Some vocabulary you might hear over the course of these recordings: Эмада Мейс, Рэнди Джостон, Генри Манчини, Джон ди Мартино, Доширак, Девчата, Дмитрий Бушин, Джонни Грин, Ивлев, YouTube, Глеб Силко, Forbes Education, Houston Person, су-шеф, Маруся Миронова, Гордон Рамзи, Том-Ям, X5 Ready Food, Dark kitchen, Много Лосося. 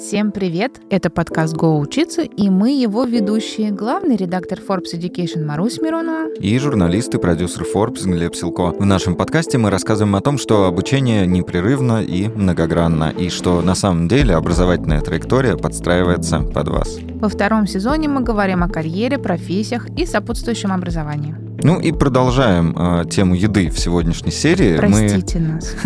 Всем привет! Это подкаст «Го учиться», и мы его ведущие. Главный редактор Forbes Education Маруся Миронова и журналист и продюсер Forbes Глеб Силко. В нашем подкасте мы рассказываем о том, что обучение непрерывно и многогранно, и что на самом деле образовательная траектория подстраивается под вас. Во втором сезоне мы говорим о карьере, профессиях и сопутствующем образовании. Ну и продолжаем тему еды в сегодняшней серии. Простите нас.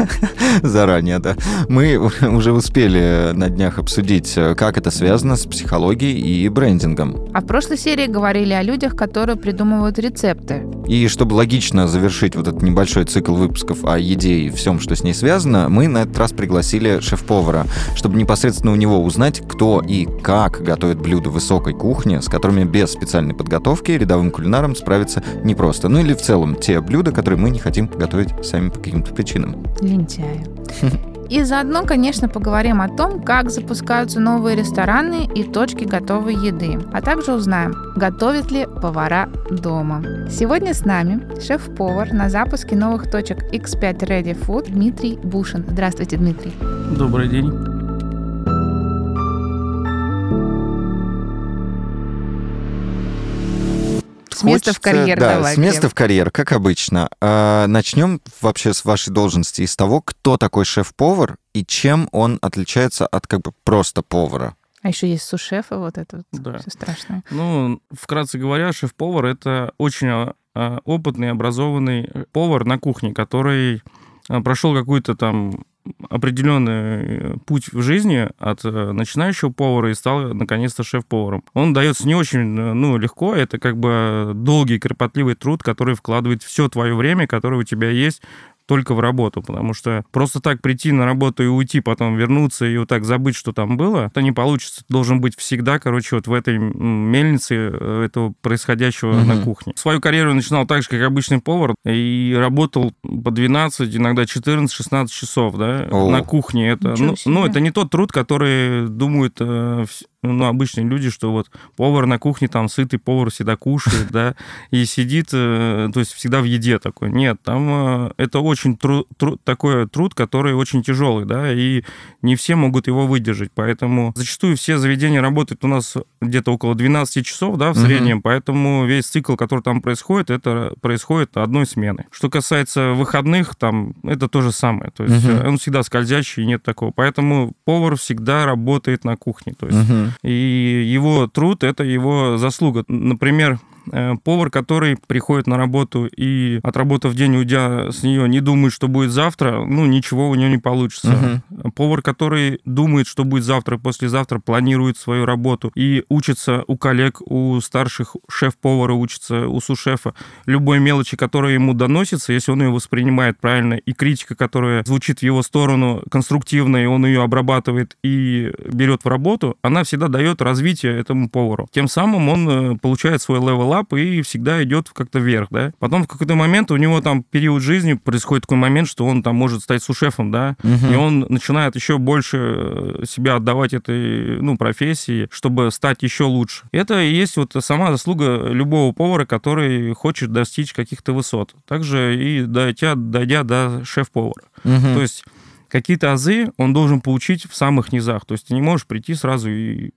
Заранее, да. Мы уже успели на днях обсудить, как это связано с психологией и брендингом. А в прошлой серии говорили о людях, которые придумывают рецепты. И чтобы логично завершить вот этот небольшой цикл выпусков о еде и всем, что с ней связано, мы на этот раз пригласили шеф-повара, чтобы непосредственно у него узнать, кто и как готовит блюда высокой кухни, с которыми без специальной подготовки рядовым кулинарам справиться непросто. Ну или в целом те блюда, которые мы не хотим готовить сами по каким-то причинам. Лентяи. И заодно, конечно, поговорим о том, как запускаются новые рестораны и точки готовой еды. А также узнаем, готовят ли повара дома. Сегодня с нами шеф-повар на запуске новых точек X5 Ready Food Дмитрий Бушин. Здравствуйте, Дмитрий. Добрый день. С места в карьер, как обычно. Начнем вообще с вашей должности и с того, кто такой шеф-повар и чем он отличается от как бы просто повара. А еще есть су-шеф, и вот это вот да. Все страшное. Ну, вкратце говоря, шеф-повар — это очень опытный, образованный повар на кухне, который прошел какой-то там определенный путь в жизни от начинающего повара и стал, наконец-то, шеф-поваром. Он дается не очень легко. Это как бы долгий, кропотливый труд, который вкладывает все твое время, которое у тебя есть, только в работу, потому что просто так прийти на работу и уйти, потом вернуться и вот так забыть, что там было, это не получится. Должен быть всегда, вот в этой мельнице этого происходящего на кухне. Свою карьеру я начинал так же, как обычный повар, и работал по 12, иногда 14-16 часов, да, на кухне. Это, это не тот труд, который думают обычные люди, что вот повар на кухне, там, сытый повар всегда кушает, да, и сидит, то есть всегда в еде такой. Нет, там это очень такой труд, который очень тяжелый, да, и не все могут его выдержать, поэтому зачастую все заведения работают у нас где-то около 12 часов, да, в среднем, поэтому весь цикл, который там происходит, это происходит одной смены. Что касается выходных, там, это то же самое, то есть он всегда скользящий, нет такого, поэтому повар всегда работает на кухне, то есть и его труд — это его заслуга. Например, повар, который приходит на работу и, отработав день, уйдя с нее, не думает, что будет завтра, ничего у него не получится. Повар, который думает, что будет завтра, послезавтра, планирует свою работу и учится у коллег, у старших шеф-повара, учится у су-шефа. Любой мелочи, которая ему доносится, если он ее воспринимает правильно, и критика, которая звучит в его сторону конструктивно, и он ее обрабатывает и берет в работу, она всегда дает развитие этому повару. Тем самым он получает свой левел и всегда идет как-то вверх, да. Потом в какой-то момент у него там период жизни происходит такой момент, что он там может стать су-шефом, да, и он начинает еще больше себя отдавать этой, профессии, чтобы стать еще лучше. Это и есть вот сама заслуга любого повара, который хочет достичь каких-то высот. Также и дойдя до шеф-повара. То есть какие-то азы он должен получить в самых низах. То есть ты не можешь прийти сразу и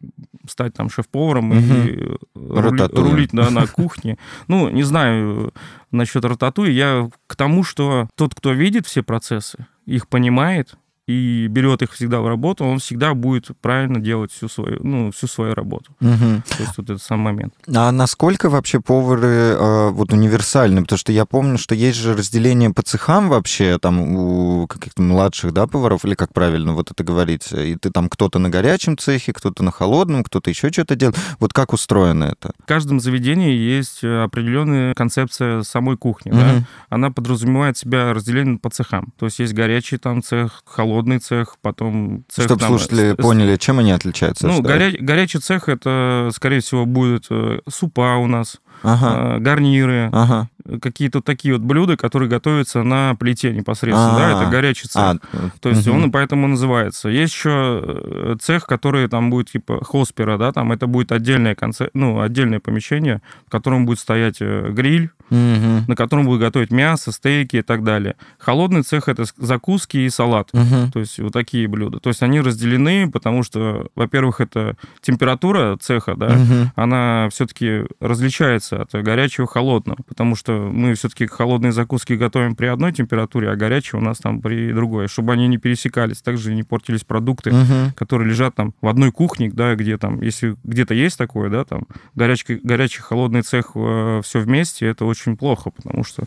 стать там шеф-поваром и рулить на кухне. Не знаю насчет рататуи. Я к тому, что тот, кто видит все процессы, их понимает и берет их всегда в работу, он всегда будет правильно делать всю свою работу. То есть вот это сам момент. А насколько вообще повары универсальны? Потому что я помню, что есть же разделение по цехам вообще, там, у каких-то младших, да, поваров, или как правильно вот это говорить, и ты там кто-то на горячем цехе, кто-то на холодном, кто-то еще что-то делает. Вот как устроено это? В каждом заведении есть определенная концепция самой кухни, да? Она подразумевает себя разделение по цехам. То есть есть горячий там цех, холодный цех, потом цех... Чтобы слушатели поняли, чем они отличаются. Горячий цех — это, скорее всего, будет супа у нас, ага. гарниры, ага. какие-то такие вот блюда, которые готовятся на плите непосредственно, да, это горячий цех. То есть он поэтому называется. Есть еще цех, который там будет типа хоспера, да, там это будет отдельное, ну, отдельное помещение, в котором будет стоять гриль, на котором будут готовить мясо, стейки и так далее. Холодный цех — это закуски и салат, то есть вот такие блюда. То есть они разделены, потому что, во-первых, это температура цеха, да, она все-таки различается от горячего и холодного, потому что мы все-таки холодные закуски готовим при одной температуре, а горячие у нас там при другой, чтобы они не пересекались, также не портились продукты, которые лежат там в одной кухне, да, где там, если где-то есть такое, да, там горячий, холодный цех, все вместе, это очень плохо, потому что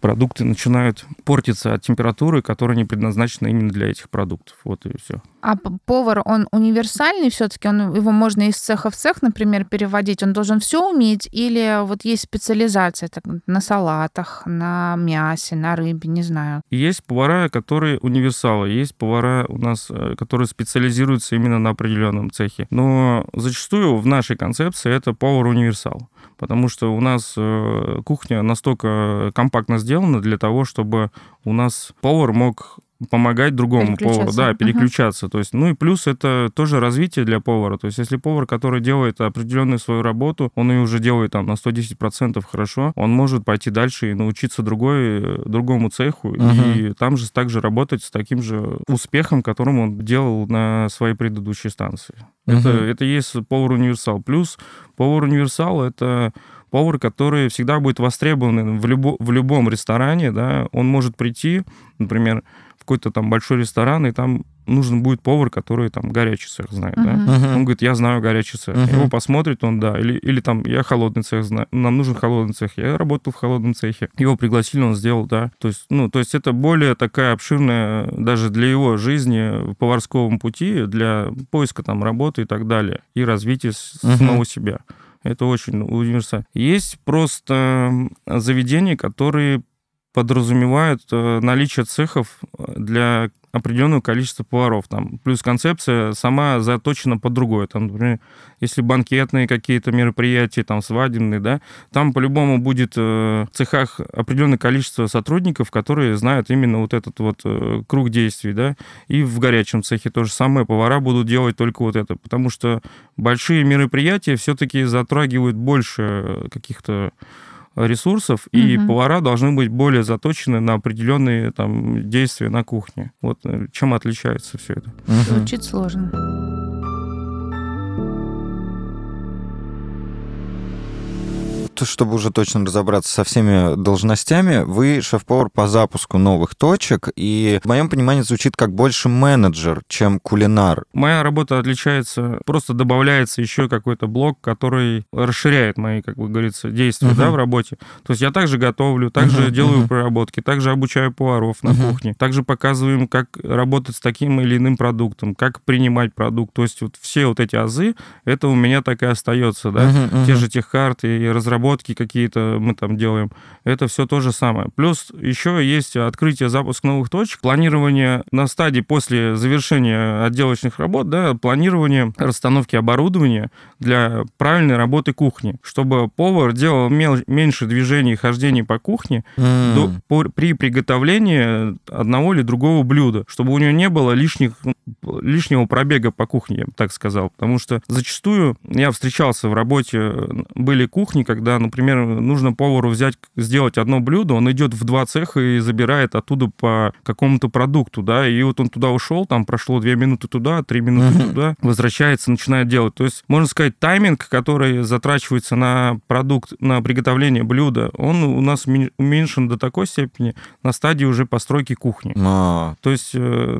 продукты начинают портиться от температуры, которая не предназначена именно для этих продуктов. Вот и все. А повар, он универсальный все-таки? Его можно из цеха в цех, например, переводить? Он должен все уметь? Или вот есть специализация так, на салатах, на мясе, на рыбе, не знаю? Есть повара, которые универсалы. Есть повара у нас, которые специализируются именно на определенном цехе. Но зачастую в нашей концепции это повар-универсал. Потому что у нас кухня настолько компактно сделана для того, чтобы у нас повар мог помогать другому повару, да, переключаться. То есть, ну и плюс это тоже развитие для повара. То есть, если повар, который делает определенную свою работу, он ее уже делает там на 110% хорошо, он может пойти дальше и научиться другому цеху и там же также работать с таким же успехом, которым он делал на своей предыдущей станции. Это есть повар-универсал. Плюс повар-универсал — это повар, который всегда будет востребован в любом ресторане, да, он может прийти, например, какой-то там большой ресторан, и там нужен будет повар, который там горячий цех знает, да? Он говорит, я знаю горячий цех. Его посмотрит он, да, или там, я холодный цех знаю, нам нужен холодный цех, я работал в холодном цехе. Его пригласили, он сделал, да. То есть это более такая обширная даже для его жизни в поварском пути, для поиска там работы и так далее, и развития самого себя. Это очень универсально. Есть просто заведения, которые подразумевают наличие цехов для определенного количества поваров. Там. Плюс концепция сама заточена под другое. Там, например, если банкетные какие-то мероприятия, там, свадебные, да, там по-любому будет в цехах определенное количество сотрудников, которые знают именно вот этот вот круг действий. Да. И в горячем цехе то же самое. Повара будут делать только вот это. Потому что большие мероприятия все-таки затрагивают больше каких-то ресурсов, и повара должны быть более заточены на определенные там действия на кухне. Вот чем отличается все это. Звучит сложно. Чтобы уже точно разобраться со всеми должностями, вы шеф-повар по запуску новых точек, и в моем понимании звучит как больше менеджер, чем кулинар. Моя работа отличается, просто добавляется еще какой-то блок, который расширяет мои, как бы говорится, действия да, в работе. То есть я также готовлю, также делаю проработки, также обучаю поваров на кухне, также показываю им, как работать с таким или иным продуктом, как принимать продукт. То есть вот все вот эти азы, это у меня так и остается. Да? Те же техкарты и разработки какие-то мы там делаем. Это все то же самое. Плюс еще есть открытие, запуск новых точек, планирование на стадии после завершения отделочных работ, да, планирование расстановки оборудования для правильной работы кухни, чтобы повар делал меньше движений и хождений по кухне при приготовлении одного или другого блюда, чтобы у него не было лишнего пробега по кухне, я бы так сказал. Потому что зачастую я встречался в работе, были кухни, когда, например, нужно повару сделать одно блюдо, он идет в два цеха и забирает оттуда по какому-то продукту, да, и вот он туда ушел, там прошло 2 минуты туда, 3 минуты туда, возвращается, начинает делать. То есть, можно сказать, тайминг, который затрачивается на продукт, на приготовление блюда, он у нас уменьшен до такой степени на стадии уже постройки кухни. То есть...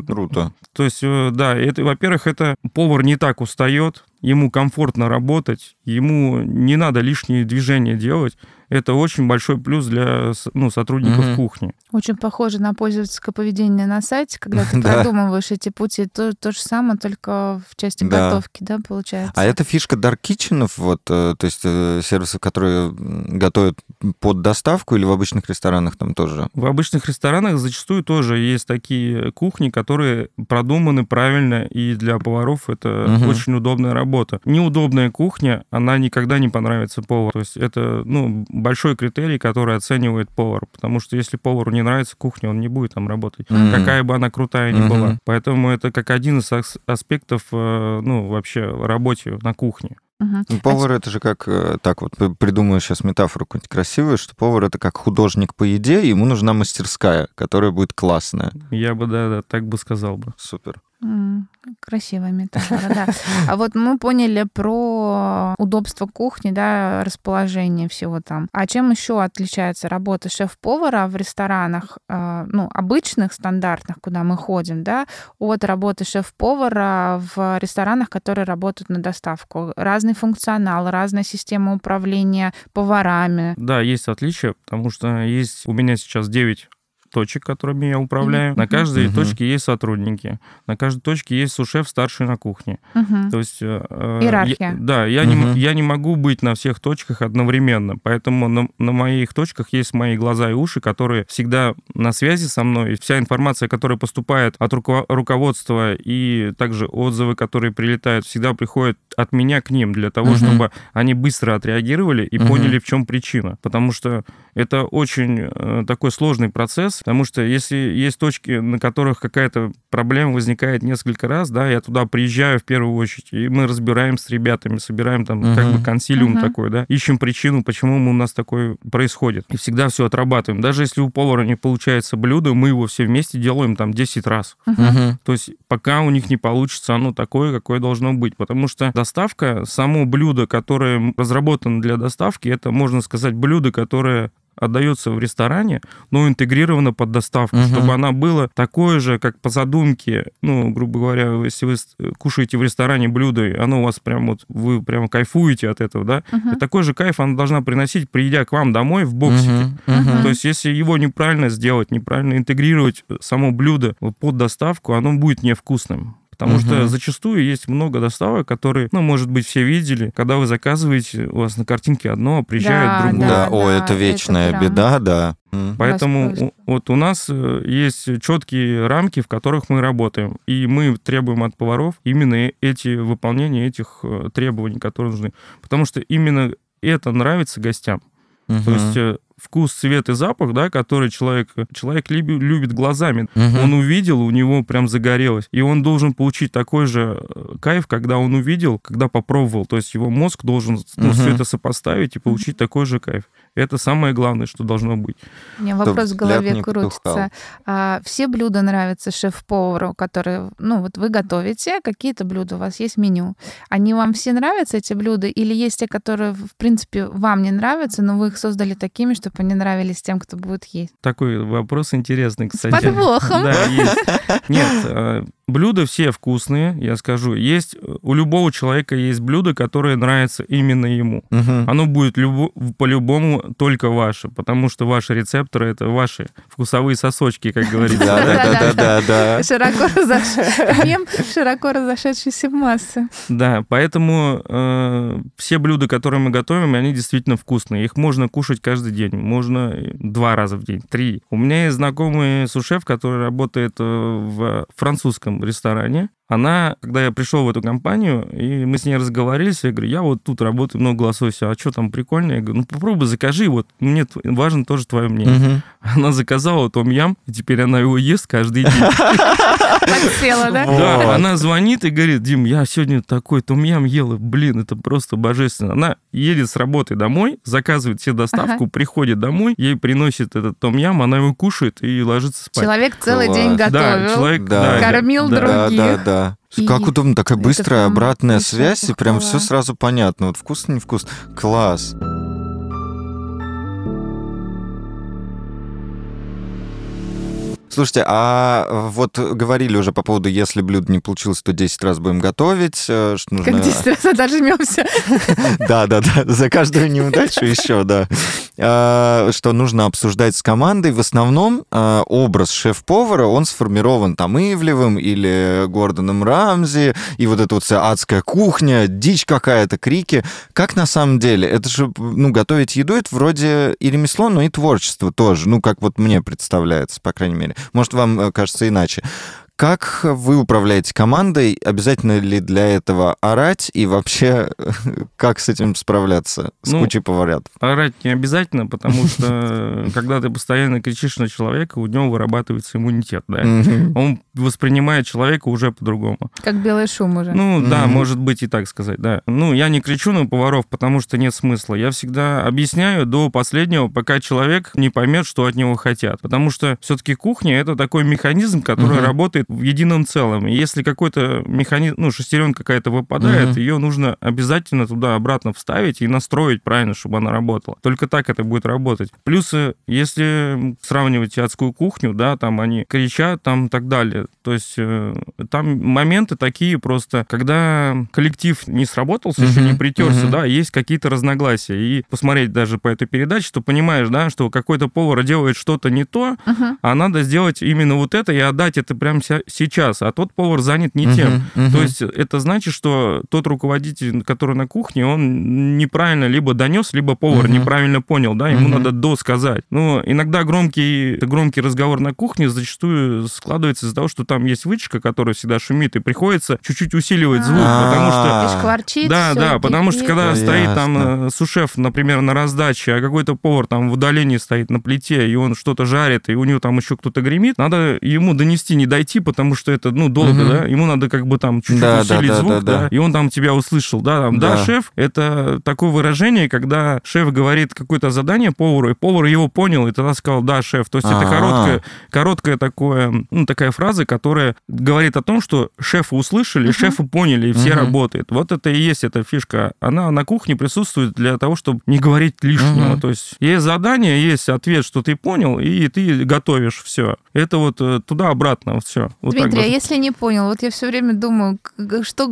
Круто. То есть, да, это, во-первых, это повар не так устает, ему комфортно работать, ему не надо лишние движения делать, это очень большой плюс для сотрудников кухни. Очень похоже на пользовательское поведение на сайте, когда ты продумываешь эти пути. То же самое, только в части готовки, да, получается. А это фишка Dark kitchen, то есть сервисов, которые готовят под доставку, или в обычных ресторанах там тоже? В обычных ресторанах зачастую тоже есть такие кухни, которые продуманы правильно, и для поваров это очень удобная работа. Неудобная кухня, она никогда не понравится повару. То есть это большой критерий, который оценивает повар. Потому что если повару не нравится кухня, он не будет там работать. Какая бы она крутая ни была. Поэтому это как один из аспектов вообще работе на кухне. Повар — это же как... Так вот, придумаю сейчас метафору какую-нибудь красивую, что повар — это как художник по еде, ему нужна мастерская, которая будет классная. Я бы, да, так бы сказал бы. Супер. Красивая метафора, да. А вот мы поняли про удобство кухни, да, расположение всего там. А чем еще отличается работа шеф-повара в ресторанах, обычных, стандартных, куда мы ходим, да, от работы шеф-повара в ресторанах, которые работают на доставку? Разный функционал, разная система управления поварами. Да, есть отличия, потому что есть у меня сейчас 9 точек, которыми я управляю. На каждой точке есть сотрудники. На каждой точке есть сушеф, старший на кухне. То есть... иерархия. Я не могу быть на всех точках одновременно, поэтому на моих точках есть мои глаза и уши, которые всегда на связи со мной. И вся информация, которая поступает от руководства, и также отзывы, которые прилетают, всегда приходят от меня к ним, для того, чтобы они быстро отреагировали и поняли, в чем причина. Потому что это очень такой сложный процесс. Потому что если есть точки, на которых какая-то проблема возникает несколько раз, да, я туда приезжаю в первую очередь, и мы разбираем с ребятами, собираем там как бы консилиум такой, да, ищем причину, почему у нас такое происходит. И всегда все отрабатываем. Даже если у повара не получается блюдо, мы его все вместе делаем там 10 раз. То есть пока у них не получится оно такое, какое должно быть. Потому что доставка, само блюдо, которое разработано для доставки, это, можно сказать, блюдо, которое... отдается в ресторане, но интегрировано под доставку, чтобы она была такое же, как по задумке. Грубо говоря, если вы кушаете в ресторане блюдо, оно у вас прям вы прям кайфуете от этого, да? И такой же кайф она должна приносить, приедя к вам домой в боксике. То есть если его неправильно сделать, неправильно интегрировать само блюдо под доставку, оно будет невкусным. Потому что зачастую есть много доставок, которые, может быть, все видели. Когда вы заказываете, у вас на картинке одно, а приезжает другое. Это вечная беда, да. Поэтому у нас есть четкие рамки, в которых мы работаем. И мы требуем от поваров именно выполнение этих требований, которые нужны. Потому что именно это нравится гостям. То есть... вкус, цвет и запах, да, который человек любит глазами. Он увидел, у него прям загорелось. И он должен получить такой же кайф, когда он увидел, когда попробовал. То есть его мозг должен все это сопоставить и получить такой же кайф. Это самое главное, что должно быть. У меня вопрос в голове крутится. Все блюда нравятся шеф-повару, которые... вы готовите, какие-то блюда у вас есть в меню. Они вам все нравятся, эти блюда? Или есть те, которые, в принципе, вам не нравятся, но вы их создали такими, чтобы они нравились тем, кто будет есть? Такой вопрос интересный, кстати. С подвохом. Да, есть. Нет, блюда все вкусные, я скажу. У любого человека есть блюдо, которое нравится именно ему. Оно будет по-любому только ваше, потому что ваши рецепторы — это ваши вкусовые сосочки, как говорится. Да. Широко разошедшиеся в массы. Да, поэтому все блюда, которые мы готовим, они действительно вкусные. Их можно кушать каждый день. Можно 2 раза в день, 3. У меня есть знакомый сушеф, который работает в французском ресторане. Она, когда я пришел в эту компанию, и мы с ней разговорились, я говорю, я вот тут работаю, много лосося, а что там прикольно? Я говорю, попробуй, закажи, мне важно тоже твое мнение. Она заказала том-ям, и теперь она его ест каждый день. Подсела, да? Да, она звонит и говорит, Дим, я сегодня такой том-ям ела, это просто божественно. Она едет с работы домой, заказывает себе доставку, приходит домой, ей приносит этот том-ям, она его кушает и ложится спать. Человек целый день готовил, кормил других. Как удобно, такая быстрая обратная связь, и прям все сразу понятно. Вкусно, не вкусно. Класс. Слушайте, а вот говорили уже по поводу, если блюдо не получилось, то 10 раз будем готовить. Что нужно... Как 10 раз отожмёмся. Да-да-да, за каждую неудачу еще, да. Что нужно обсуждать с командой. В основном образ шеф-повара, он сформирован там Ивлевым или Гордоном Рамзи, и вот эта вот вся адская кухня, дичь какая-то, крики. Как на самом деле? Это же, ну, готовить еду, это вроде и ремесло, но и творчество тоже, ну, как вот мне представляется, по крайней мере. Может, вам кажется иначе. Как вы управляете командой? Обязательно ли для этого орать? И вообще, как с этим справляться? С кучей поварят. Орать не обязательно, потому что когда ты постоянно кричишь на человека, у него вырабатывается иммунитет. Да? Он воспринимает человека уже по-другому. Как белый шум уже. Ну да, может быть и так сказать. Да. Ну, я не кричу на поваров, потому что нет смысла. Я всегда объясняю до последнего, пока человек не поймет, что от него хотят. Потому что все-таки кухня — это такой механизм, который работает в едином целом. Если какой-то механизм, ну, шестеренка какая-то выпадает, ее нужно обязательно туда-обратно вставить и настроить правильно, чтобы она работала. Только так это будет работать. Плюс, если сравнивать адскую кухню, да, там они кричат, там и так далее. То есть там моменты такие просто, когда коллектив не сработался, еще не притерся, да, есть какие-то разногласия. И посмотреть даже по этой передаче, что понимаешь, да, что какой-то повар делает что-то не то, а надо сделать именно вот это и отдать это прям сейчас, а тот повар занят не тем. То есть это значит, что тот руководитель, который на кухне, он неправильно либо донес, либо повар неправильно понял, да, ему надо досказать. Но иногда громкий разговор на кухне зачастую складывается из-за того, что там есть вытяжка, которая всегда шумит, и приходится чуть-чуть усиливать звук, потому что... Шкварчит, да, да, потому что когда стоит там сушеф, например, на раздаче, а какой-то повар там в удалении стоит на плите, и он что-то жарит, и у него там еще кто-то гремит, надо ему донести, не дойти, потому что это, ну, долго, да, ему надо как бы там чуть-чуть усилить звук, да, и он там тебя услышал, да, там, да, шеф, это такое выражение, когда шеф говорит какое-то задание повару, и повар его понял, и тогда сказал, да, шеф, то есть это короткая такое, ну, такая фраза, которая говорит о том, что шефа услышали, шефа поняли, и все работают. Вот это и есть эта фишка. Она на кухне присутствует для того, чтобы не говорить лишнего, то есть есть задание, есть ответ, что ты понял, и ты готовишь все. Это вот туда-обратно все. Вот Дмитрий, а если не понял, вот я все время думаю, что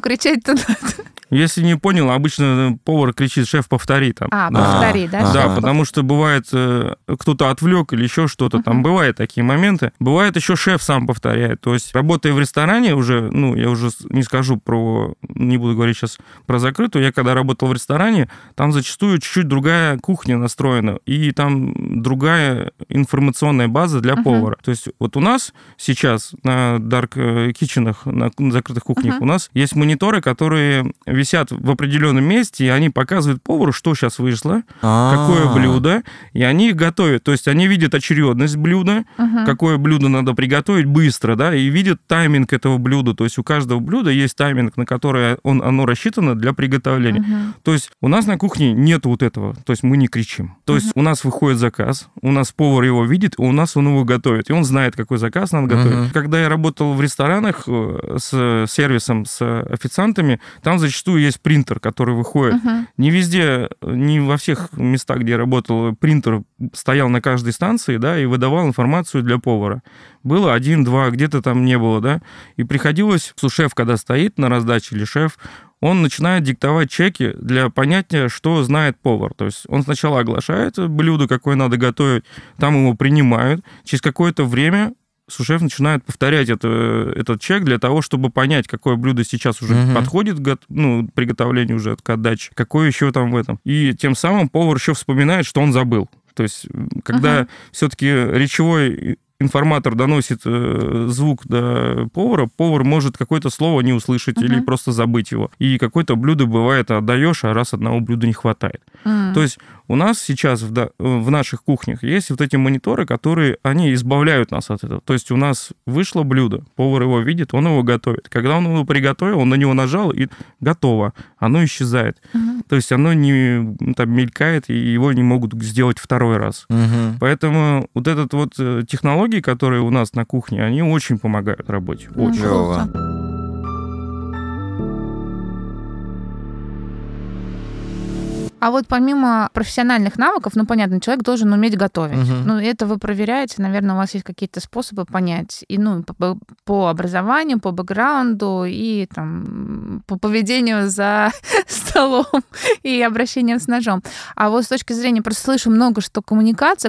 кричать-то надо? Если не понял, обычно повар кричит, шеф, повтори там. Повтори, да? Да, потому что бывает, кто-то отвлек или еще что-то, там бывают такие моменты. Бывает еще шеф сам повторяет. То есть, работая в ресторане уже, ну, я уже не скажу про, не буду говорить сейчас про закрытую, я когда работал в ресторане, там зачастую чуть-чуть другая кухня настроена, и там другая информационная база для повара. То есть, вот у нас сейчас на Dark kitchen, на закрытых кухнях, у нас есть мониторы, которые висят в определенном месте, и они показывают повару, что сейчас вышло, какое блюдо, и они их готовят. То есть они видят очередность блюда, какое блюдо надо приготовить быстро, да, и видят тайминг этого блюда. То есть у каждого блюда есть тайминг, на который оно рассчитано для приготовления. То есть у нас на кухне нет вот этого. То есть мы не кричим. То есть у нас выходит заказ, у нас повар его видит, и у нас он его готовит. И он знает, какой заказ надо готовить. Когда я работал в ресторанах с сервисом, с официантами, там зачастую есть принтер, который выходит. Не везде, не во всех местах, где я работал, принтер стоял на каждой станции, да, и выдавал информацию для повара. Было 1-2, где-то там не было, да. И приходилось, су-шеф, когда стоит на раздаче, или шеф, он начинает диктовать чеки для понятия, что знает повар. То есть он сначала оглашает блюдо, какое надо готовить, там его принимают. Через какое-то время су-шеф начинает повторять этот чек для того, чтобы понять, какое блюдо сейчас уже подходит к приготовлению, уже к отдаче, какое еще там в этом. И тем самым повар еще вспоминает, что он забыл. То есть когда все-таки речевой информатор доносит звук до повара, повар может какое-то слово не услышать или просто забыть его. И какое-то блюдо бывает, отдаешь, а раз одного блюда не хватает. То есть у нас сейчас в наших кухнях есть вот эти мониторы, которые, они избавляют нас от этого. То есть у нас вышло блюдо, повар его видит, он его готовит. Когда он его приготовил, он на него нажал, и готово. Оно исчезает. То есть оно не там мелькает, и его не могут сделать второй раз. Поэтому вот этот вот технология, которые у нас на кухне, они очень помогают работе. Очень. А вот помимо профессиональных навыков, ну, понятно, человек должен уметь готовить. Угу. Ну, это вы проверяете, наверное, у вас есть какие-то способы понять, и, ну, по образованию, по бэкграунду и, там, по поведению за столом и обращением с ножом. А вот с точки зрения, просто слышу много, что коммуникация,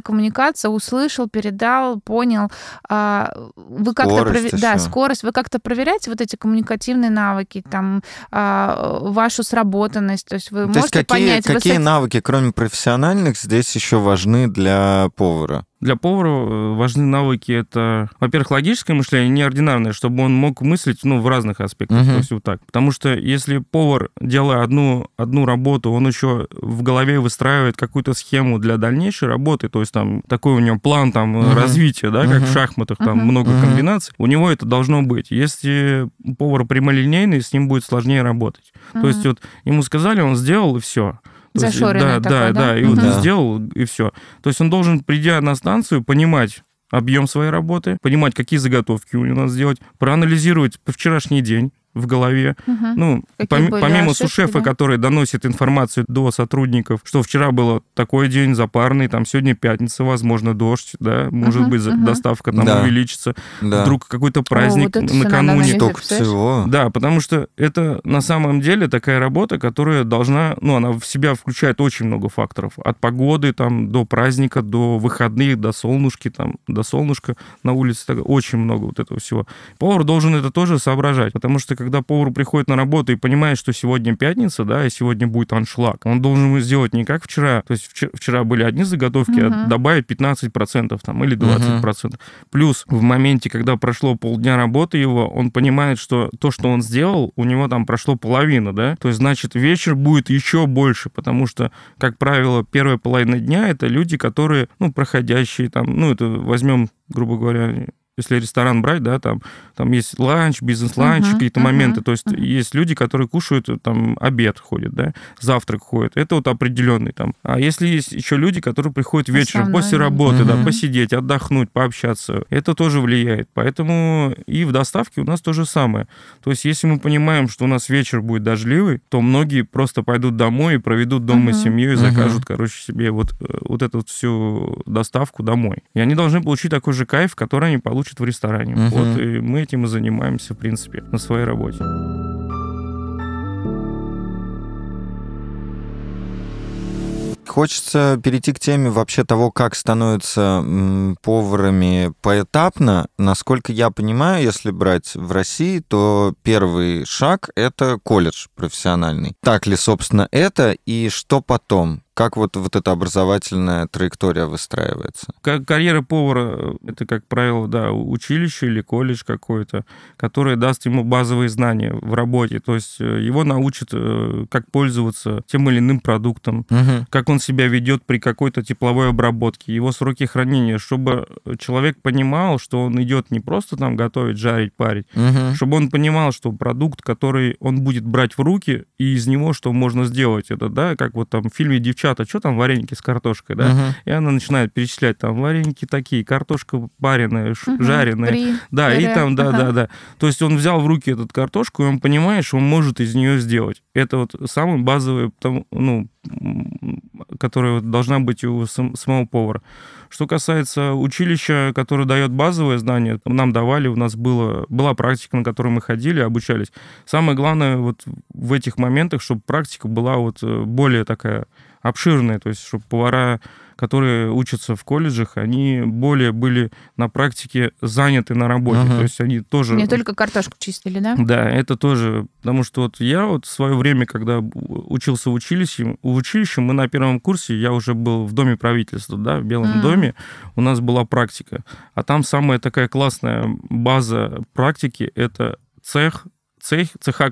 услышал, передал, понял. Вы как-то скорость. Вы как-то проверяете вот эти коммуникативные навыки, там, вашу сработанность? То есть вы можете понять... Какие навыки, кроме профессиональных, здесь еще важны для повара? Для повара важны навыки, это, во-первых, логическое мышление, неординарное, чтобы он мог мыслить, ну, в разных аспектах, то есть вот так. Потому что если повар, делая одну работу, он еще в голове выстраивает какую-то схему для дальнейшей работы, то есть там такой у него план там развития, да, как в шахматах, там много комбинаций, у него это должно быть. Если повар прямолинейный, с ним будет сложнее работать. То есть вот ему сказали, он сделал, и все. Зашоренный такой, да? И вот сделал, и все. То есть он должен, придя на станцию, понимать объем своей работы, понимать, какие заготовки у него надо сделать, проанализировать вчерашний день в голове. Ну, помимо су-шефа, который доносит информацию до сотрудников, что вчера был такой день запарный, там сегодня пятница, возможно, дождь, да, может быть, доставка там увеличится, вдруг какой-то праздник накануне. Столько всего. Да, потому что это на самом деле такая работа, которая должна, ну, она в себя включает очень много факторов. От погоды там до праздника, до выходных, до солнышка на улице, так, очень много вот этого всего. Повар должен это тоже соображать, потому что когда повар приходит на работу и понимает, что сегодня пятница, да, и сегодня будет аншлаг, он должен сделать не как вчера. То есть вчера были одни заготовки, а добавить 15% там, или 20%. Плюс в моменте, когда прошло полдня работы его, он понимает, что то, что он сделал, у него там прошло половина, да. То есть, значит, вечер будет еще больше, потому что, как правило, первая половина дня — это люди, которые, ну, проходящие там, ну, это возьмем, грубо говоря... Если ресторан брать, да, там есть ланч, бизнес-ланч, какие-то моменты. То есть есть люди, которые кушают, там, обед ходят, да, завтрак ходят. Это вот определенный там. А если есть еще люди, которые приходят вечером после работы, да, посидеть, отдохнуть, пообщаться, это тоже влияет. Поэтому и в доставке у нас то же самое. То есть если мы понимаем, что у нас вечер будет дождливый, то многие просто пойдут домой и проведут дома с семьей, закажут, короче, себе вот эту всю доставку домой. И они должны получить такой же кайф, который они получат в ресторане. Вот, и мы этим и занимаемся, в принципе, на своей работе. Хочется перейти к теме вообще того, как становятся поварами поэтапно. Насколько я понимаю, если брать в России, то первый шаг — это колледж профессиональный. Так ли, собственно, это, и что потом? Как вот эта образовательная траектория выстраивается? Карьера повара — это, как правило, да, училище или колледж какой-то, который даст ему базовые знания в работе. То есть его научат, как пользоваться тем или иным продуктом, как он себя ведет при какой-то тепловой обработке, его сроки хранения, чтобы человек понимал, что он идет не просто там готовить, жарить, парить, чтобы он понимал, что продукт, который он будет брать в руки, и из него что можно сделать. Это, да, как вот там в фильме «Девчата», а что там вареники с картошкой, да? И она начинает перечислять, там, вареники такие, картошка пареная, жареная. Да, и там, да. То есть он взял в руки эту картошку, и он понимает, что он может из нее сделать. Это вот самый базовый, ну, которая должна быть у самого повара. Что касается училища, которое дает базовые знания, нам давали, у нас была практика, на которую мы ходили, обучались. Самое главное вот в этих моментах, чтобы практика была вот более такая обширная, то есть чтобы повара, которые учатся в колледжах, они более были на практике заняты на работе. То есть они тоже... Не только картошку чистили, да? Да, это тоже. Потому что вот я вот в свое время, когда учился в училище, мы на первом курсе, я уже был в Доме правительства, да, в Белом доме, у нас была практика. А там самая такая классная база практики — это цеха,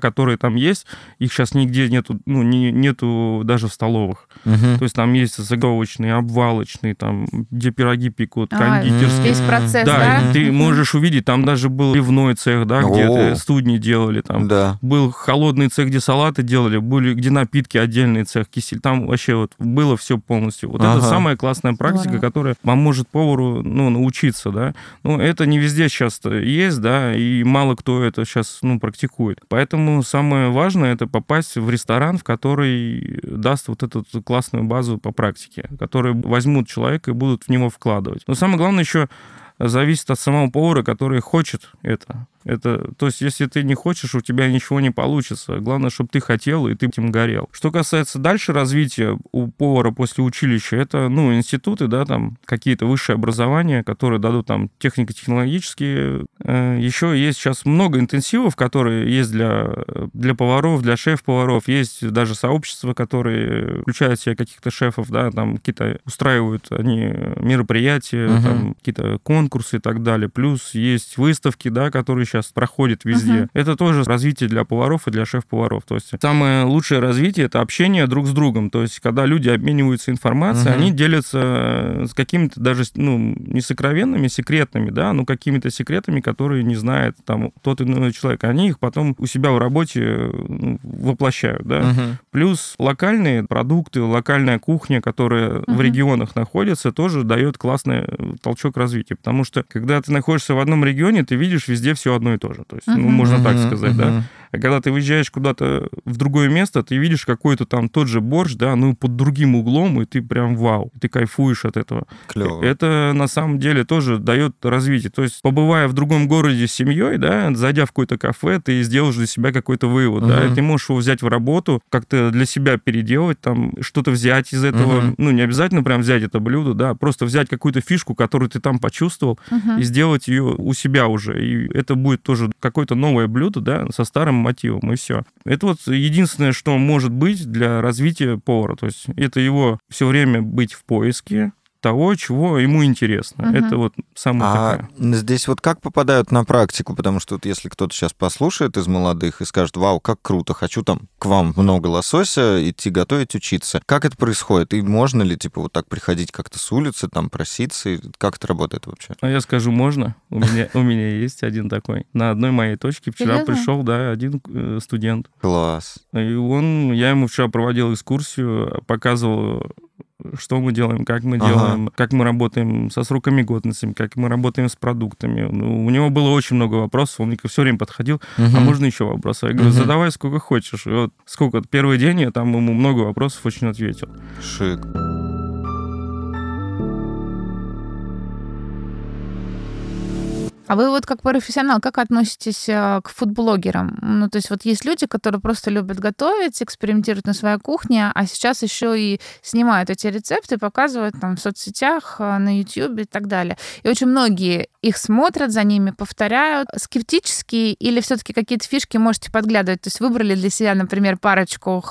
которые там есть, их сейчас нигде нету, ну, нету даже в столовых. То есть там есть заготовочные, обвалочные, там, где пироги пекут, кондитерские. Весь процесс, да? Ты можешь увидеть, там даже был пивной цех, да, где студни делали, там, был холодный цех, где салаты делали, были, где напитки, отдельный цех, кисель, там вообще вот было все полностью. Вот это самая классная практика, которая поможет повару, ну, научиться, да. Ну, это не везде сейчас есть, да, и мало кто это сейчас, ну, практикует. критикует. Поэтому самое важное — это попасть в ресторан, в который даст вот эту классную базу по практике, которые возьмут человека и будут в него вкладывать. Но самое главное еще зависит от самого повара, который хочет это. То есть, если ты не хочешь, у тебя ничего не получится. Главное, чтобы ты хотел, и ты этим горел. Что касается дальше развития у повара после училища, это, институты, да, там, какие-то высшие образования, которые дадут там технико-технологические. Еще есть сейчас много интенсивов, которые есть для поваров, для шеф-поваров. Есть даже сообщества, которые включают в себя каких-то шефов, да, там, какие-то устраивают они мероприятия, там, какие-то конкурсы и так далее. Плюс есть выставки, да, которые сейчас проходит везде. Это тоже развитие для поваров и для шеф-поваров. То есть самое лучшее развитие — это общение друг с другом. То есть когда люди обмениваются информацией, они делятся с какими-то даже, не сокровенными, секретными, да, но какими-то секретами, которые не знает там тот иной человек. Они их потом у себя в работе воплощают, да. Плюс локальные продукты, локальная кухня, которая в регионах находится, тоже дает классный толчок развития. Потому что когда ты находишься в одном регионе, ты видишь везде все одно и то же. То есть, можно так сказать, да. А когда ты выезжаешь куда-то в другое место, ты видишь какой-то там тот же борщ, да, под другим углом, и ты прям вау, ты кайфуешь от этого. Клево. Это на самом деле тоже дает развитие. То есть, побывая в другом городе с семьей, да, зайдя в какое-то кафе, ты сделаешь для себя какой-то вывод, да, и ты можешь его взять в работу, как-то для себя переделать, там, что-то взять из этого. Не обязательно прям взять это блюдо, да, просто взять какую-то фишку, которую ты там почувствовал, и сделать ее у себя уже. И это будет тоже какое-то новое блюдо, да, со старым мотивом, и все. Это вот единственное, что может быть для развития повара. То есть это его все время быть в поиске того, чего ему интересно. Это вот самое такое. Здесь вот как попадают на практику? Потому что вот если кто-то сейчас послушает из молодых и скажет: вау, как круто, хочу там к вам много лосося, идти готовить, учиться. Как это происходит? И можно ли, вот так приходить как-то с улицы, там проситься? И как это работает вообще? А я скажу, можно. У меня есть один такой. На одной моей точке вчера пришел, да, один студент. Класс. И я ему вчера проводил экскурсию, показывал, что мы делаем, как мы делаем, как мы работаем со сроками годности, как мы работаем с продуктами. У него было очень много вопросов, он все время подходил, а можно еще вопросы? Я говорю, задавай сколько хочешь. И вот сколько, первый день я там ему много вопросов очень ответил. Шик. А вы как профессионал, как относитесь к фудблогерам? То есть есть люди, которые просто любят готовить, экспериментируют на своей кухне, а сейчас еще и снимают эти рецепты, показывают там в соцсетях, на YouTube и так далее. И очень многие их смотрят, за ними повторяют. Скептические или все-таки какие-то фишки можете подглядывать? То есть выбрали для себя, например, парочку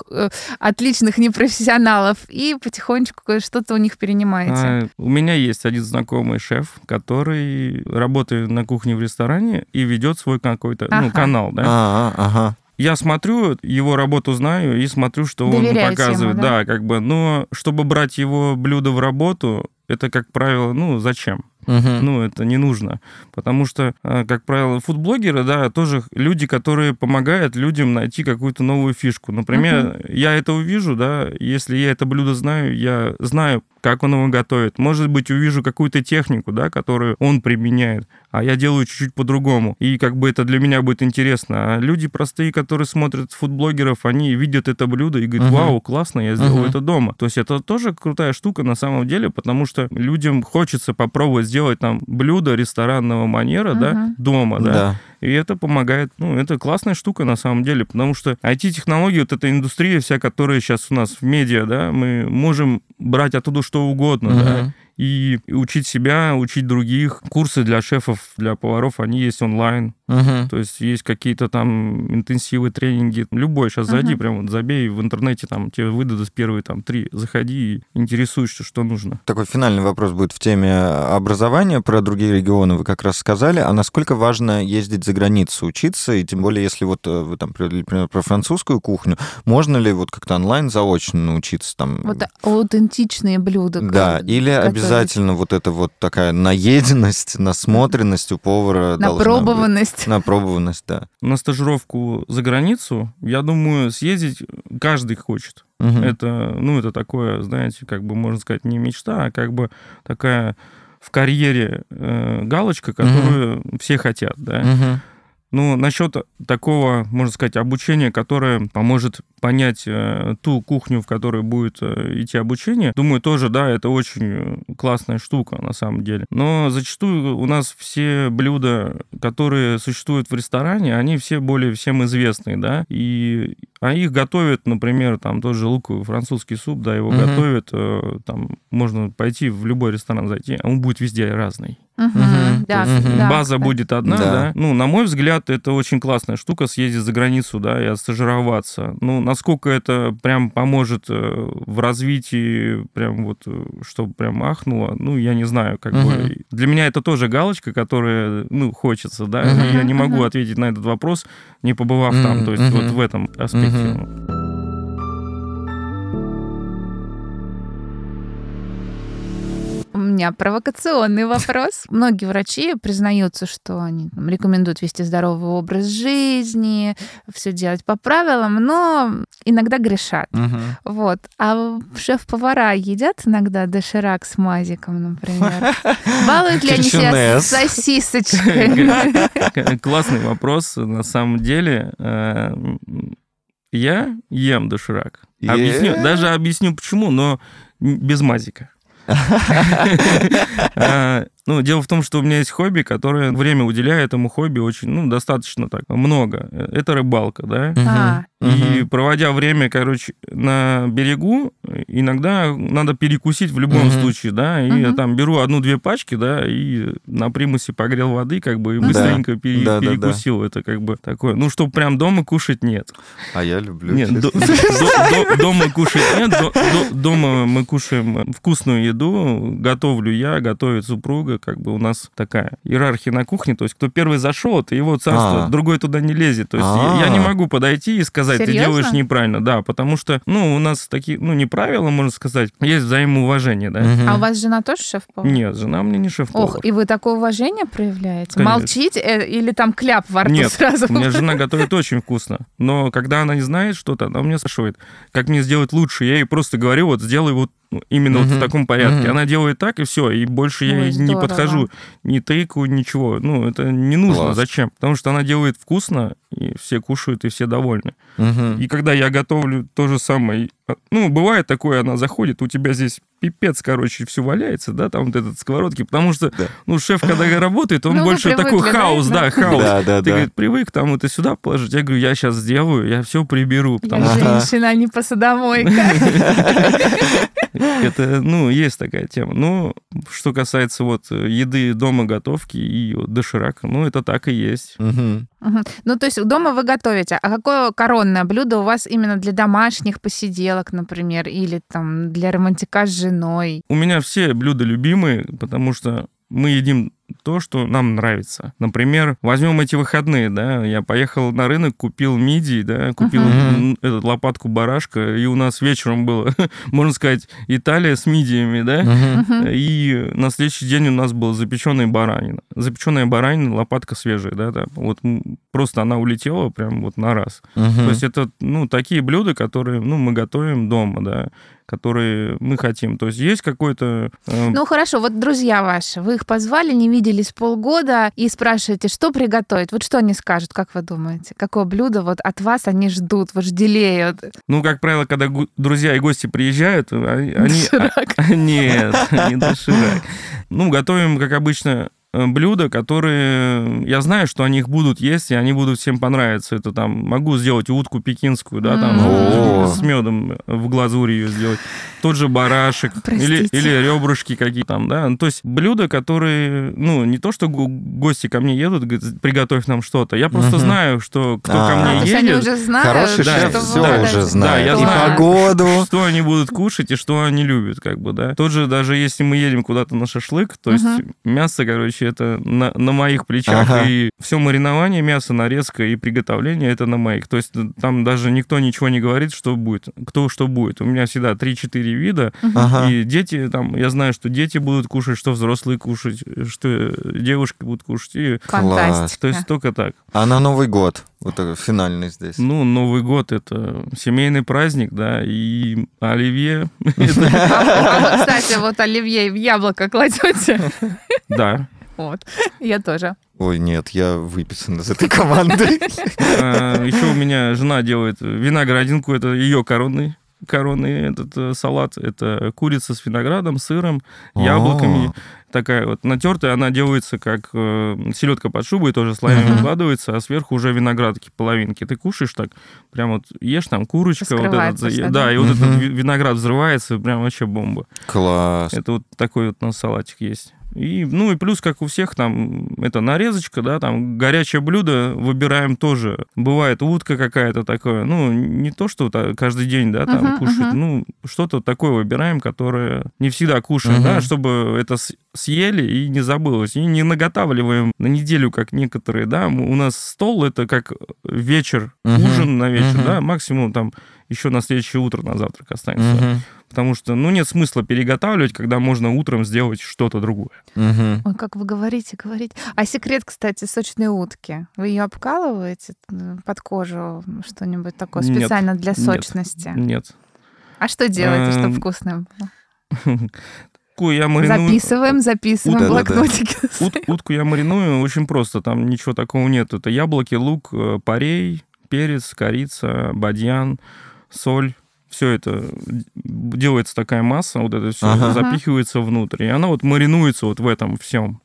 отличных непрофессионалов и потихонечку что-то у них перенимаете? У меня есть один знакомый шеф, который работает на кухне в ресторане и ведет свой какой-то канал, да. Я смотрю, его работу знаю, и смотрю, что он показывает. Ему, да? Да, но чтобы брать его блюдо в работу, это, как правило, зачем? Это не нужно. Потому что, как правило, фудблогеры, да, тоже люди, которые помогают людям найти какую-то новую фишку. Например, я это увижу, да, если я это блюдо знаю, я знаю, как он его готовит. Может быть, увижу какую-то технику, да, которую он применяет, а я делаю чуть-чуть по-другому. И это для меня будет интересно. А люди простые, которые смотрят фудблогеров, они видят это блюдо и говорят: вау, классно, я сделаю это дома. То есть это тоже крутая штука на самом деле, потому что людям хочется попробовать сделать там блюдо ресторанного манера, да, дома, да. И это помогает. Это классная штука на самом деле, потому что IT-технологии, эта индустрия вся, которая сейчас у нас в медиа, да, мы можем брать оттуда что угодно, да, и учить себя, учить других. Курсы для шефов, для поваров, они есть онлайн. То есть есть какие-то там интенсивы, тренинги. Любой сейчас зайди, прям забей в интернете, там тебе выдадут первые 3. Заходи и интересуешься, что нужно. Такой финальный вопрос будет в теме образования. Про другие регионы вы как раз сказали. А насколько важно ездить за границу, учиться? И тем более, если вы там, например, про французскую кухню, можно ли как-то онлайн заочно научиться? Там... аутентичные блюда. Да, или обязательно. Обязательно это такая наеденность, насмотренность у повара должна быть. Напробованность. Напробованность, да. На стажировку за границу, я думаю, съездить каждый хочет. Это, это такое, знаете, можно сказать, не мечта, а такая в карьере галочка, которую все хотят, да. Ну, насчет такого, можно сказать, обучения, которое поможет понять ту кухню, в которой будет идти обучение, думаю, тоже, да, это очень классная штука на самом деле. Но зачастую у нас все блюда, которые существуют в ресторане, они все более всем известны, да, а их готовят, например, там тот же луковый французский суп, да, его готовят, там можно пойти в любой ресторан зайти, он будет везде разный. База будет одна, да. Ну, на мой взгляд, это очень классная штука, съездить за границу, да, и отстажироваться. Ну, насколько это прям поможет в развитии, прям вот, чтобы прям ахнуло, ну, я не знаю, как бы. Для меня это тоже галочка, которая, ну, хочется, да. Я не могу ответить на этот вопрос, не побывав там, то есть вот в этом аспекте. У меня провокационный вопрос. Многие врачи признаются, что они рекомендуют вести здоровый образ жизни, все делать по правилам, но иногда грешат. Вот. А шеф-повара едят иногда доширак с мазиком, например? Балуют ли они себя сосисочкой? Классный вопрос. На самом деле я ем доширак. Даже объясню, почему, но без мазика. Ну, дело в том, что у меня есть хобби, которое время уделяю этому хобби очень, ну, достаточно так много. Это рыбалка, да? И проводя время, короче, на берегу, иногда надо перекусить в любом случае, да? И я там беру одну-две пачки, да, и на примусе погрел воды, как бы, и быстренько перекусил. Это как бы такое... Ну, чтобы прям дома кушать нет. А я люблю. Нет, дома кушать нет. Дома мы кушаем вкусную еду, готовлю я, готовит супруга. Как бы у нас такая иерархия на кухне, то есть кто первый зашел, это его царство, другой туда не лезет. То есть я не могу подойти и сказать, серьезно? Ты делаешь неправильно, да, потому что, ну, у нас такие, ну, не правила, можно сказать, есть взаимоуважение, да. А у вас жена тоже шеф-повар? Нет, жена мне не шеф-повар. Ох, и вы такое уважение проявляете? Конечно. Молчите или там кляп во рту нет, сразу? Нет, у меня жена готовит очень вкусно, но когда она не знает что-то, она мне спрашивает, как мне сделать лучше, я ей просто говорю, вот сделай вот именно вот в таком порядке. Она делает так, и все, и больше я ей не подхожу. Ни тыкаю, ничего. Ну, это не нужно. Класс. Зачем? Потому что она делает вкусно, и все кушают, и все довольны. И когда я готовлю то же самое... Ну, бывает такое, она заходит, у тебя здесь пипец, короче, все валяется, да, там вот этот сковородки, потому что, ну, шеф, когда работает, он больше такой хаос, да, хаос. Ты, говорит, привык там это сюда положить. Я говорю, я сейчас сделаю, я все приберу. Я женщина, не посудомойка. Это, ну, есть такая тема. Но что касается вот еды дома, готовки и доширака, ну, это так и есть. Ну, то есть дома вы готовите, а какое коронное блюдо у вас именно для домашних посиделок, например, или там для романтика с женой? У меня все блюда любимые, потому что мы едим то, что нам нравится. Например, возьмем эти выходные, да, я поехал на рынок, купил мидии, да, купил этот, лопатку барашка, и у нас вечером было, можно сказать, Италия с мидиями, да, и на следующий день у нас была запеченная баранина. Запеченная баранина, лопатка свежая, да, да, вот просто она улетела прям вот на раз. То есть это, ну, такие блюда, которые, ну, мы готовим дома, да, которые мы хотим. То есть есть какой-то... Ну, хорошо, вот друзья ваши, вы их позвали, не виделись полгода, и спрашиваете, что приготовить? Вот что они скажут, как вы думаете? Какое блюдо вот от вас они ждут, вожделеют? Ну, как правило, когда друзья и гости приезжают, они... Нет, не доширак. Ну, готовим, как обычно, блюда, которые я знаю, что они их будут есть, и они будут всем понравиться. Это там могу сделать утку пекинскую, да, там с медом в глазури ее сделать. Тот же барашек или ребрышки какие-то там, да. То есть блюда, которые, ну, не то, что гости ко мне едут, говорят, приготовь нам что-то. Я просто знаю, что кто ко мне едет. Они уже знают. Хороший шеф все уже знает. И погоду. Что они будут кушать и что они любят, как бы, да. Тот же, даже если мы едем куда-то на шашлык, то есть мясо, короче, это на моих плечах, и все маринование мяса, нарезка и приготовление, это на моих. То есть там даже никто ничего не говорит, что будет, кто что будет. У меня всегда 3-4 вида, и дети там, я знаю, что дети будут кушать, что взрослые кушать, что девушки будут кушать. И... Фантастика. То есть только так. А на Новый год? Вот финальный здесь. Ну, Новый год — это семейный праздник, да, и оливье. А вы, кстати, вот оливье в яблоко кладете? Да. Вот, я тоже. Ой, нет, я выписан из этой команды. Еще у меня жена делает виноградинку, это ее коронный этот салат. Это курица с виноградом, сыром, яблоками. Такая вот натертая, она делается как селедка под шубой, тоже слоями выкладывается, а сверху уже виноградки, половинки. Ты кушаешь так, прям вот ешь, там курочка. Вот этот, да, и вот этот виноград взрывается, прям вообще бомба. Класс. Это вот такой вот у нас салатик есть. И, ну и плюс, как у всех, там, это нарезочка, да, там, горячее блюдо выбираем тоже. Бывает утка какая-то такая, ну, не то, что каждый день, да, там, кушать, ну, что-то такое выбираем, которое не всегда кушаем, да, чтобы это съели и не забылось. И не наготавливаем на неделю, как некоторые, да, у нас стол, это как вечер, ужин на вечер, да, максимум, там, еще на следующее утро на завтрак останется. Потому что, ну, нет смысла переготавливать, когда можно утром сделать что-то другое. Ой, как вы говорите. А секрет, кстати, сочной утки. Вы ее обкалываете под кожу, что-нибудь такое специально для сочности? Нет. А что делаете, чтобы вкусным было? Записываем блокнотики. Утку я мариную очень просто, там ничего такого нет. Это яблоки, лук, порей, перец, корица, бадьян, соль. Все это делается такая масса, вот это все запихивается внутрь. И она вот маринуется вот в этом всем.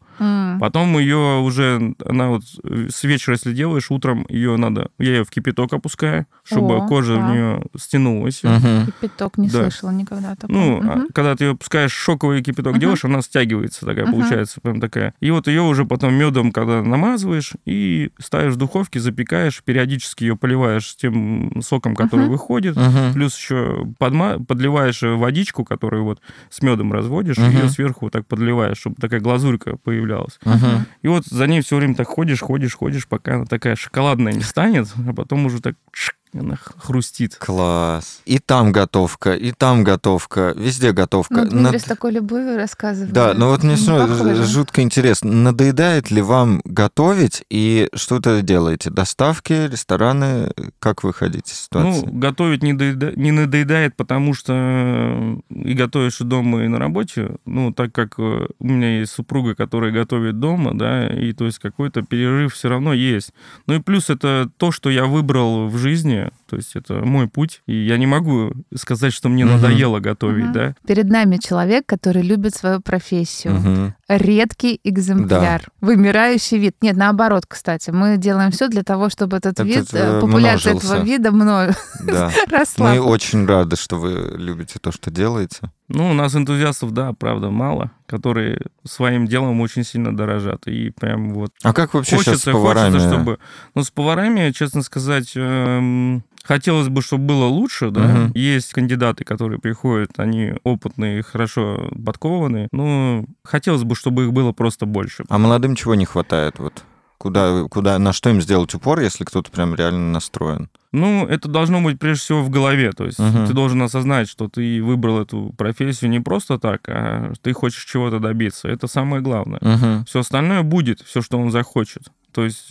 Потом ее уже, она вот с вечера, если делаешь, утром ее надо, я ее в кипяток опускаю, чтобы кожа в нее стянулась. Кипяток не слышала никогда такого. Ну, когда ты ее пускаешь, шоковый кипяток делаешь, она стягивается такая, получается, прям такая. И вот ее уже потом медом, когда намазываешь, и ставишь в духовке, запекаешь, периодически ее поливаешь тем соком, который выходит, плюс еще подливаешь водичку, которую вот с медом разводишь, ее сверху вот так подливаешь, чтобы такая глазурька появилась. И вот за ней все время так ходишь, пока она такая шоколадная не станет, а потом уже так она хрустит. Класс. И там готовка, везде готовка. Ну, Дмитрий с такой любовью рассказывает. Да, но вот мне все жутко интересно, надоедает ли вам готовить и что-то делаете? Доставки, рестораны? Как вы ходите из ситуации? Ну, готовить не надоедает, потому что и готовишь и дома, и на работе. Ну, так как у меня есть супруга, которая готовит дома, да, и то есть какой-то перерыв все равно есть. Ну и плюс это то, что я выбрал в жизни, то есть это мой путь, и я не могу сказать, что мне надоело готовить, да. Перед нами человек, который любит свою профессию. Редкий экземпляр. Да. Вымирающий вид. Нет, наоборот, кстати. Мы делаем все для того, чтобы этот вид, популяция этого вида росла. Мы очень рады, что вы любите то, что делаете. Ну, у нас энтузиастов, да, правда, мало, которые своим делом очень сильно дорожат. И прям вот... А как вообще сейчас с поварами? Хочется, чтобы... Ну, с поварами, честно сказать... Хотелось бы, чтобы было лучше, да. Есть кандидаты, которые приходят, они опытные, хорошо подкованные. Но хотелось бы, чтобы их было просто больше. А молодым чего не хватает? Вот куда, на что им сделать упор, если кто-то прям реально настроен? Ну, это должно быть прежде всего в голове. То есть ты должен осознать, что ты выбрал эту профессию не просто так, а ты хочешь чего-то добиться. Это самое главное. Все остальное будет, все, что он захочет. То есть,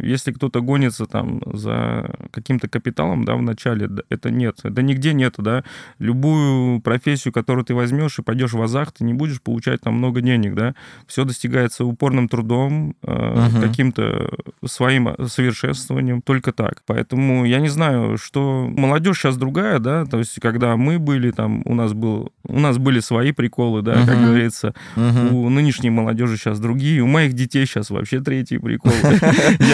если кто-то гонится там за каким-то капиталом, да, в начале, это нет. Это нигде нет, да. Любую профессию, которую ты возьмешь и пойдешь в азах, ты не будешь получать там много денег, да. Все достигается упорным трудом, каким-то своим совершенствованием, только так. Поэтому я не знаю, что... Молодежь сейчас другая, да, то есть, когда мы были там, у нас были свои приколы, да, как говорится. У нынешней молодежи сейчас другие, у моих детей сейчас вообще третьи приколы.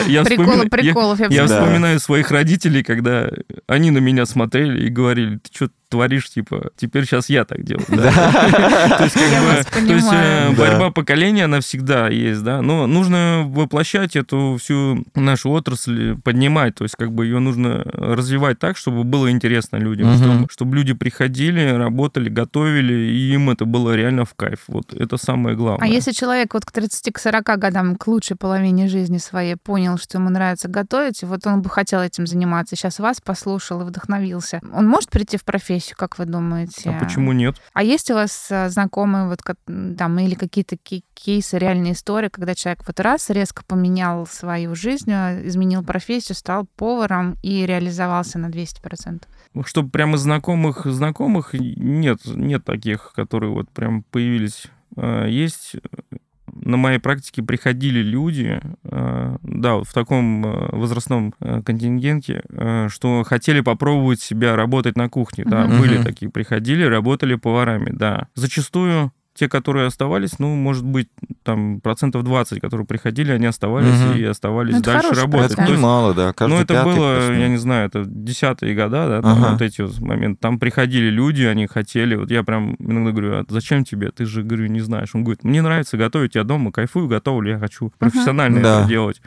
Я вспоминаю своих родителей, когда они на меня смотрели и говорили, ты что творишь, типа, теперь сейчас я так делаю. То есть борьба поколения, она всегда есть, да, но нужно воплощать эту всю нашу отрасль, поднимать, то есть как бы ее нужно развивать так, чтобы было интересно людям, чтобы люди приходили, работали, готовили, и им это было реально в кайф. Вот это самое главное. А если человек вот к 30-40 годам, к лучшей половине жизни своей понял, что ему нравится готовить, вот он бы хотел этим заниматься, сейчас вас послушал и вдохновился, он может прийти в профессию? Как вы думаете? А почему нет? А есть у вас знакомые вот там или какие-то кейсы, реальные истории, когда человек вот раз резко поменял свою жизнь, изменил профессию, стал поваром и реализовался на 200%? Что прямо знакомых нет таких, которые вот прям появились. Есть на моей практике приходили люди, да, вот в таком возрастном контингенте, что хотели попробовать себя работать на кухне, да, были такие, приходили, работали поварами, да. Зачастую те, которые оставались, ну, может быть, там, 20%, которые приходили, они оставались и оставались это дальше работать. Это немало, да. Каждый ну, это пятый, было, я не знаю, это 10-е годы, да, там, вот эти вот моменты. Там приходили люди, они хотели, вот я прям иногда говорю, а зачем тебе? Ты же, говорю, не знаешь. Он говорит, мне нравится готовить, я дома кайфую, готовлю, я хочу профессионально это делать.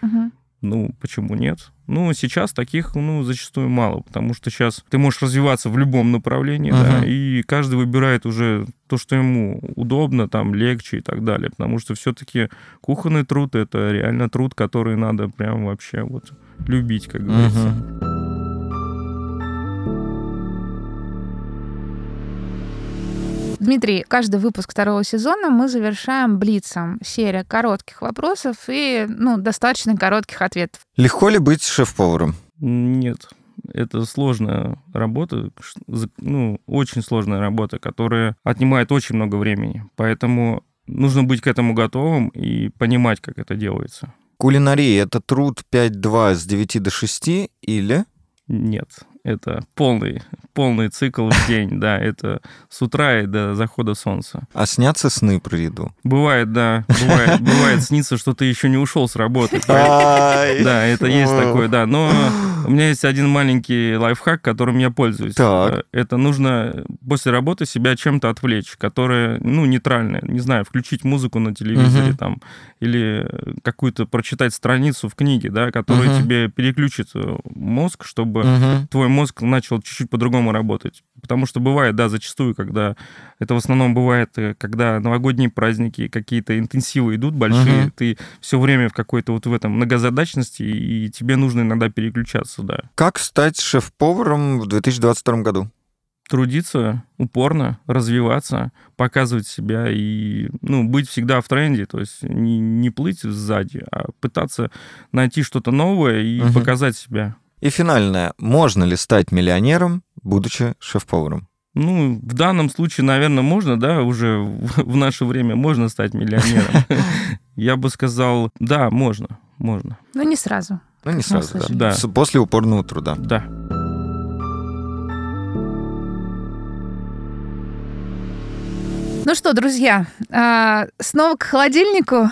Ну, почему нет? Ну, сейчас таких, ну, зачастую мало, потому что сейчас ты можешь развиваться в любом направлении, да, и каждый выбирает уже то, что ему удобно, там, легче и так далее, потому что все-таки кухонный труд — это реально труд, который надо прям вообще вот любить, как говорится. Дмитрий, каждый выпуск второго сезона мы завершаем блицом. Серия коротких вопросов и, ну, достаточно коротких ответов. Легко ли быть шеф-поваром? Нет. Это сложная работа, ну, очень сложная работа, которая отнимает очень много времени. Поэтому нужно быть к этому готовым и понимать, как это делается. Кулинария — это труд 5-2 с 9 до 6 или... Нет, это полный цикл в день, да, это с утра и до захода солнца. А снятся сны про еду? Бывает, да, бывает снится, что ты еще не ушел с работы. Да, это есть такое, да, но у меня есть один маленький лайфхак, которым я пользуюсь. Это нужно после работы себя чем-то отвлечь, которое, ну, нейтральное, не знаю, включить музыку на телевизоре там, или какую-то прочитать страницу в книге, да, которая тебе переключит мозг, чтобы твой мозг начал чуть-чуть по-другому работать. Потому что бывает, да, зачастую, когда... Это в основном бывает, когда новогодние праздники, какие-то интенсивы идут большие, ты все время в какой-то вот в этом многозадачности, и тебе нужно иногда переключаться, да. Как стать шеф-поваром в 2022 году? Трудиться упорно, развиваться, показывать себя и, ну, быть всегда в тренде, то есть не плыть сзади, а пытаться найти что-то новое и показать себя. И финальное. Можно ли стать миллионером, будучи шеф-поваром? Ну, в данном случае, наверное, можно, да, уже в наше время можно стать миллионером. Я бы сказал, да, можно. Но не сразу. Ну, не сразу, да. После упорного труда. Да. Ну что, друзья, снова к холодильнику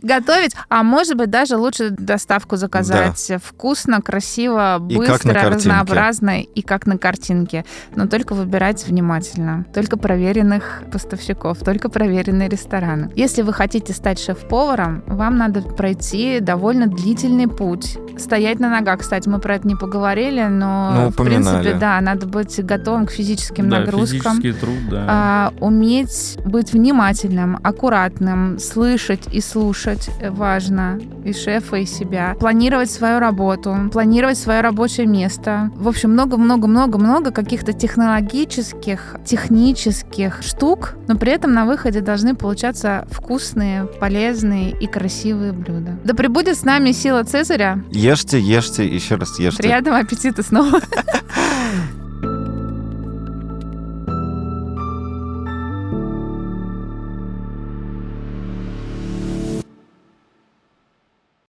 готовить, а может быть даже лучше доставку заказать. Да. Вкусно, красиво, быстро, разнообразно и как на картинке. Но только выбирать внимательно. Только проверенных поставщиков, только проверенные рестораны. Если вы хотите стать шеф-поваром, вам надо пройти довольно длительный путь. Стоять на ногах, кстати, мы про это не поговорили, но в принципе, да, надо быть готовым к физическим нагрузкам. Физический труд, да. Уметь быть внимательным, аккуратным, слышать и слушать важно и шефа, и себя, планировать свою работу, планировать свое рабочее место. В общем, много-много-много-много каких-то технологических, технических штук, но при этом на выходе должны получаться вкусные, полезные и красивые блюда. Да пребудет с нами сила Цезаря. Ешьте, ешьте, еще раз ешьте. Приятного аппетита снова.